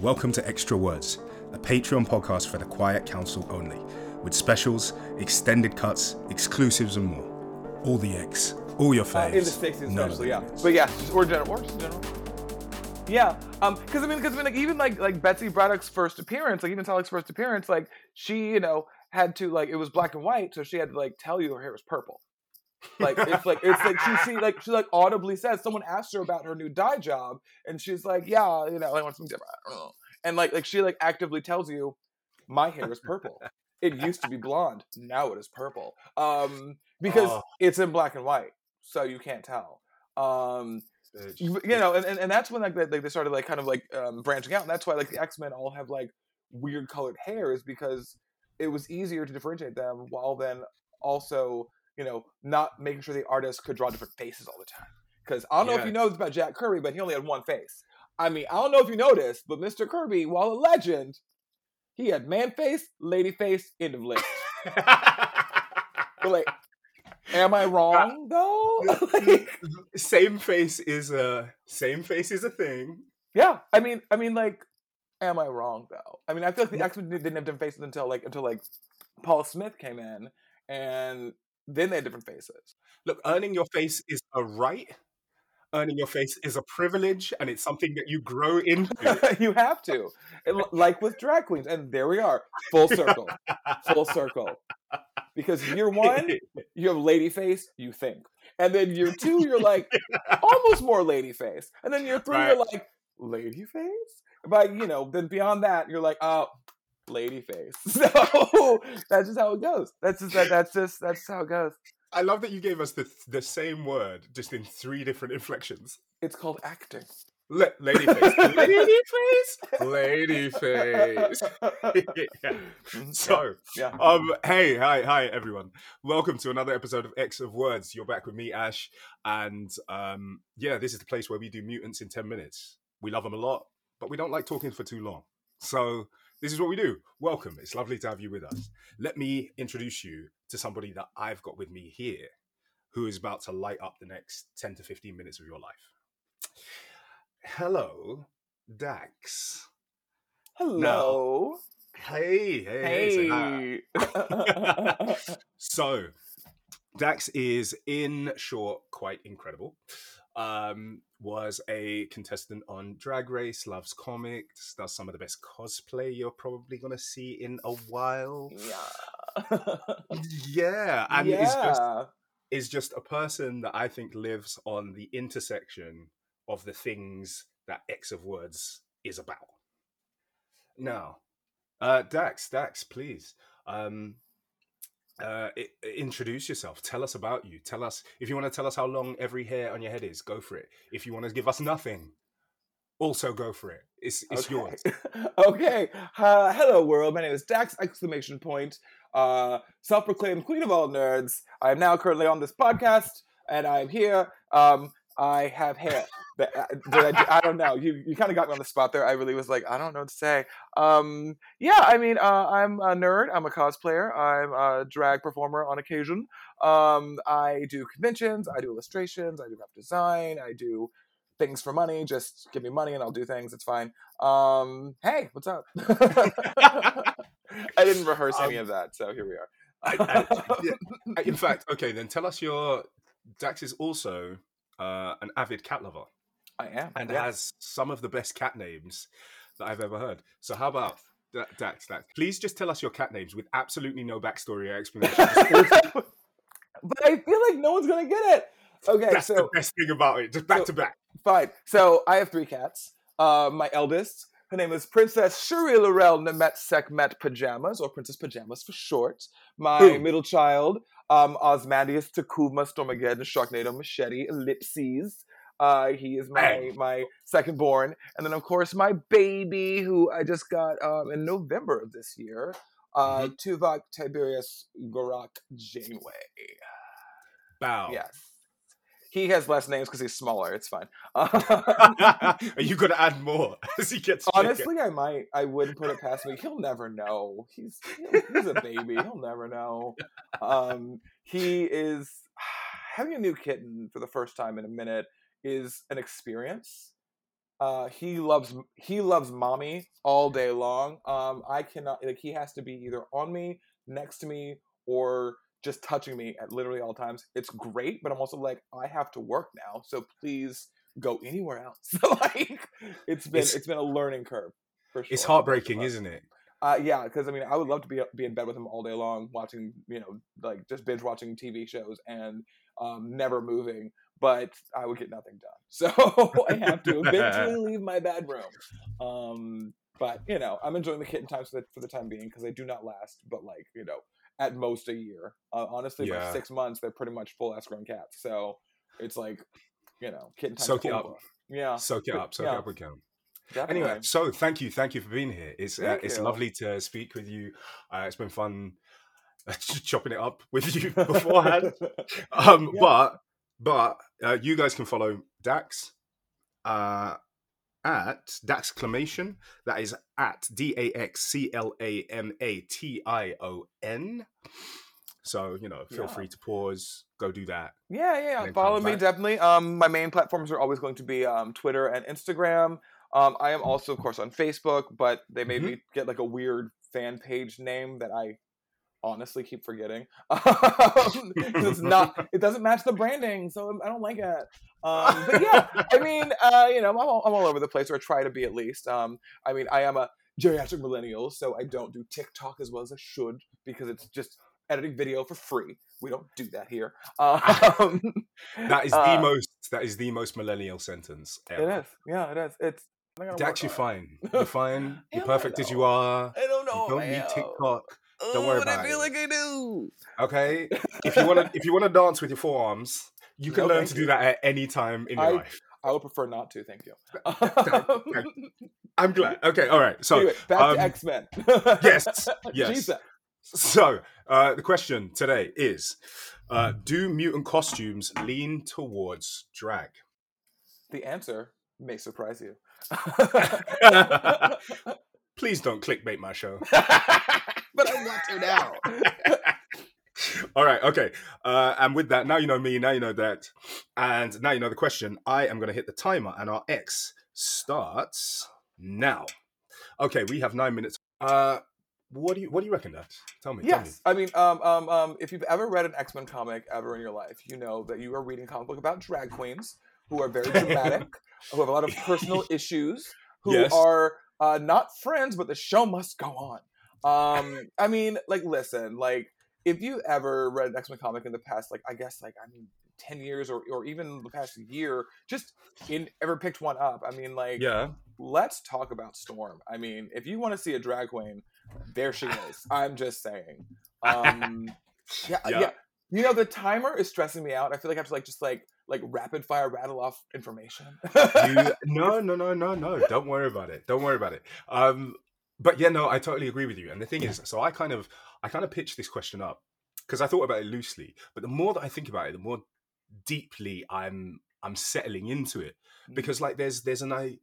Welcome to Extra Words, a Patreon podcast for the Quiet Council only, with specials, extended cuts, exclusives, and more. All the X, all your faves. In the 60s, especially, yeah. But yeah, just in general. Yeah, because even Betsy Braddock's first appearance, like even Talik's first appearance, like she, you know, had to like, it was black and white, so she had to like tell you her hair was purple. It's like she audibly says, someone asked her about her new dye job, and she's like, yeah, you know, I want something different. I don't know. And like she like actively tells you, my hair is purple. It used to be blonde, now it is purple. Because it's in black and white, so you can't tell. You know, and that's when like they started like kind of like branching out, and that's why like the X-Men all have like weird colored hair, is because it was easier to differentiate them while then also, you know, not making sure the artists could draw different faces all the time. Because I don't know if you know this about Jack Kirby, but he only had one face. I mean, I don't know if you noticed, but Mr. Kirby, while a legend, he had man face, lady face, end of list. But like, am I wrong though? Same face is a thing. Yeah, I mean, like, am I wrong though? I mean, I feel like the X-Men didn't have different faces until Paul Smith came in, and then they had different faces. Look, earning your face is a right. Earning your face is a privilege, and it's something that you grow into. You have to. Like with drag queens. And there we are. Full circle. Full circle. Because year one, you have lady face, you think. And then year two, you're like, almost more lady face. And then year three, you're like, lady face? But, you know, then beyond that, you're like, lady face. So that's just how it goes. That's how it goes. I love that you gave us the same word, just in three different inflections. It's called acting. Lady face. Lady face. Yeah. So, yeah. Hey, hi, everyone. Welcome to another episode of X of Words. You're back with me, Ash. And this is the place where we do mutants in 10 minutes. We love them a lot, but we don't like talking for too long. So this is what we do. Welcome. It's lovely to have you with us. Let me introduce you to somebody that I've got with me here who is about to light up the next 10 to 15 minutes of your life. Hello, Dax. Hello. Now, hey. So, Dax is, in short, quite incredible. Was a contestant on Drag Race, loves comics, does some of the best cosplay you're probably going to see in a while. Yeah. Yeah. And yeah. Is just a person that I think lives on the intersection of the things that X of Words is about. Now, Dax, please. Introduce yourself. Tell us about you. Tell us, if you want to tell us how long every hair on your head is, go for it. If you want to give us nothing, also go for it. It's okay. Yours. Okay. Hello, world. My name is Dax Exclamation Point. Self-proclaimed queen of all nerds. I am now currently on this podcast, and I'm here. I have hair. I don't know. You kind of got me on the spot there. I really was like, I don't know what to say. I'm a nerd. I'm a cosplayer. I'm a drag performer on occasion. I do conventions. I do illustrations. I do graphic design. I do things for money. Just give me money and I'll do things. It's fine. Hey, what's up? I didn't rehearse any of that, so here we are. In fact, okay, then tell us your... Dax is also an avid cat lover. I am. And has some of the best cat names that I've ever heard. So how about Dax? Please just tell us your cat names with absolutely no backstory or explanation. But I feel like no one's going to get it. Okay, that's the best thing about it. Just back to back. Fine. So I have three cats. My eldest, her name is Princess Sheree Larelle Nemet Sekhmet Pajamas, or Princess Pajamas for short. My middle child, Osmandius Takuuma Stormageddon Sharknado Machete Ellipses. He is my second born. And then, of course, my baby, who I just got in November of this year, Tuvok Tiberius Garak Janeway. Bow. Yes. He has less names because he's smaller. It's fine. Are you going to add more as he gets bigger? Honestly, I might. I wouldn't put it past me. He'll never know. He's a baby. He'll never know. He is... Having a new kitten for the first time in a minute is an experience. He loves mommy all day long. I cannot, like, he has to be either on me, next to me, or just touching me at literally all times. It's great, but I'm also like, I have to work now, so please go anywhere else. Like, it's been a learning curve for sure. It's heartbreaking, isn't it? Yeah, because I mean, I would love to be in bed with him all day long, watching, you know, like just binge watching TV shows and never moving, but I would get nothing done. So I have to eventually leave my bedroom. But you know, I'm enjoying the kitten times for the time being, because they do not last, but like, you know, at most a year. Honestly, yeah. By 6 months, they're pretty much full-ass grown cats. So it's like, you know, kitten times. Soak it up. Yeah. Soak it up with them. Definitely. Anyway, so thank you for being here. It's lovely to speak with you. It's been fun chopping it up with you beforehand. Yeah. But you guys can follow Dax at Dax Exclamation. That is at DaxClamation. So, you know, feel free to pause, go do that. Yeah. Follow me, definitely. My main platforms are always going to be Twitter and Instagram. I am also, of course, on Facebook, but they made me get like a weird fan page name that I honestly keep forgetting. It doesn't match the branding, so I don't like it. But yeah, I mean, you know, I'm all over the place, or I try to be at least. I mean, I am a geriatric millennial, so I don't do TikTok as well as I should, because it's just editing video for free. We don't do that here. That is the most millennial sentence ever. It is. Yeah, it is. It's Dax, you're fine. You're fine. You're perfect as you are. I don't know. You don't need TikTok. Don't worry about it. I feel like I do. Okay. If you want to dance with your forearms, you can learn to do that at any time in your life. I would prefer not to. Thank you. I'm glad. Okay. All right. So anyway, back to X-Men. Yes. Jesus. So the question today is: do mutant costumes lean towards drag? The answer may surprise you. Please don't clickbait my show. But I want to now. All right, okay. And with that, now you know me, now you know that, and now you know the question. I am going to hit the timer, and our X starts now. Okay, we have 9 minutes. What do you reckon, Dad? Tell me. Yes, I mean, if you've ever read an X-Men comic ever in your life, you know that you are reading a comic book about drag queens who are very dramatic, who have a lot of personal issues, who are not friends, but the show must go on. I mean, like, listen, like, if you ever read an X-Men comic in the past, like, I guess, like, I mean, 10 years or even the past year, just ever picked one up. I mean, like, let's talk about Storm. I mean, if you want to see a drag queen, there she is. I'm just saying. Yeah. You know, the timer is stressing me out. I feel like I have to, like, just, like rapid fire rattle off information. No. Don't worry about it. But yeah, no, I totally agree with you. And the thing is, so I kind of pitched this question up because I thought about it loosely. But the more that I think about it, the more deeply I'm settling into it, because like there's the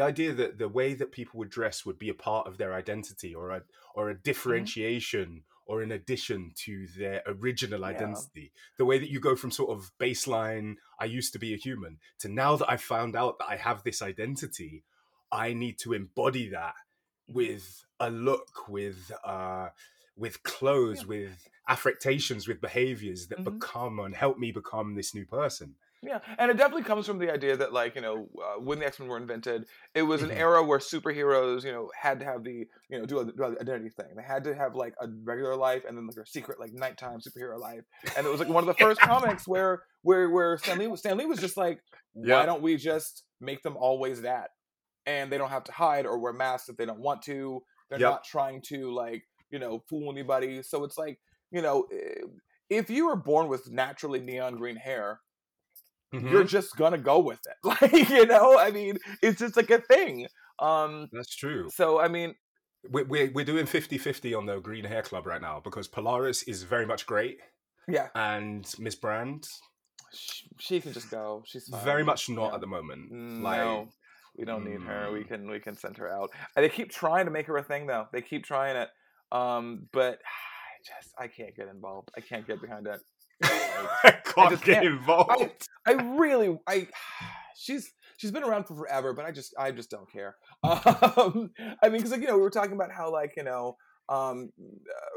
idea that the way that people would dress would be a part of their identity or a differentiation or an addition to their original identity. The way that you go from sort of baseline, I used to be a human, to now that I found out that I have this identity, I need to embody that. With a look, with clothes, with affectations, with behaviors that become and help me become this new person. Yeah, and it definitely comes from the idea that, like, you know, when the X-Men were invented, it was an era where superheroes, you know, had to have the, you know, do an identity thing. They had to have, like, a regular life and then, like, a secret, like, nighttime superhero life. And it was, like, one of the first comics where Stan Lee was just like, why don't we just make them always that? And they don't have to hide or wear masks if they don't want to. They're not trying to, like, you know, fool anybody. So it's like, you know, if you were born with naturally neon green hair, you're just going to go with it. Like, you know, I mean, it's just like a thing. That's true. So, I mean. We're doing 50-50 on the Green Hair Club right now, because Polaris is very much great. Yeah. And Miss Brand. She can just go. She's fine. Very much not at the moment. Like, no. We don't need her. We can send her out. And they keep trying to make her a thing, though. They keep trying it. But I can't get involved. I can't get behind it. I can't get involved. I really, she's She's been around for forever, but I just don't care. I mean, because, like, you know, we were talking about how, like, you know,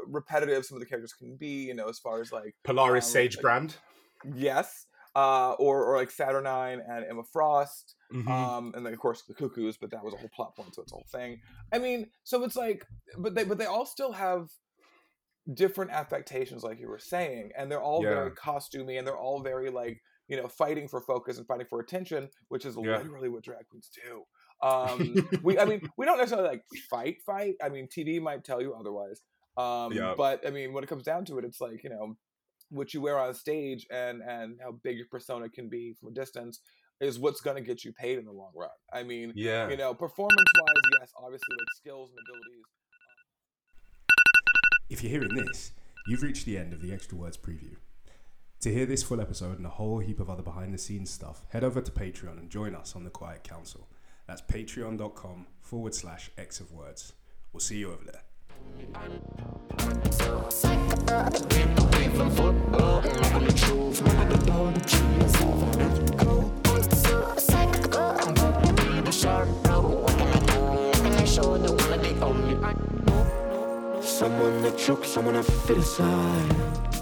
repetitive some of the characters can be, you know, as far as, like, Polaris, Sage, like, Brand. Yes. Or like Saturnine and Emma Frost, and then of course the Cuckoos, but that was a whole plot point, so it's a whole thing. I mean, so it's like, but they all still have different affectations, like you were saying, and they're all very costumey, and they're all very, like, you know, fighting for focus and fighting for attention, which is literally what drag queens do. We don't necessarily, like, fight. I mean, TV might tell you otherwise. But I mean, when it comes down to it, it's like, you know, what you wear on stage and how big your persona can be from a distance is what's going to get you paid in the long run. I mean, you know, performance-wise, yes, obviously, like, skills and abilities. If you're hearing this, you've reached the end of the Extra Words preview. To hear this full episode and a whole heap of other behind-the-scenes stuff, head over to Patreon and join us on the Quiet Council. That's patreon.com/X of Words. We'll see you over there. Someone that chokes, someone I fit aside.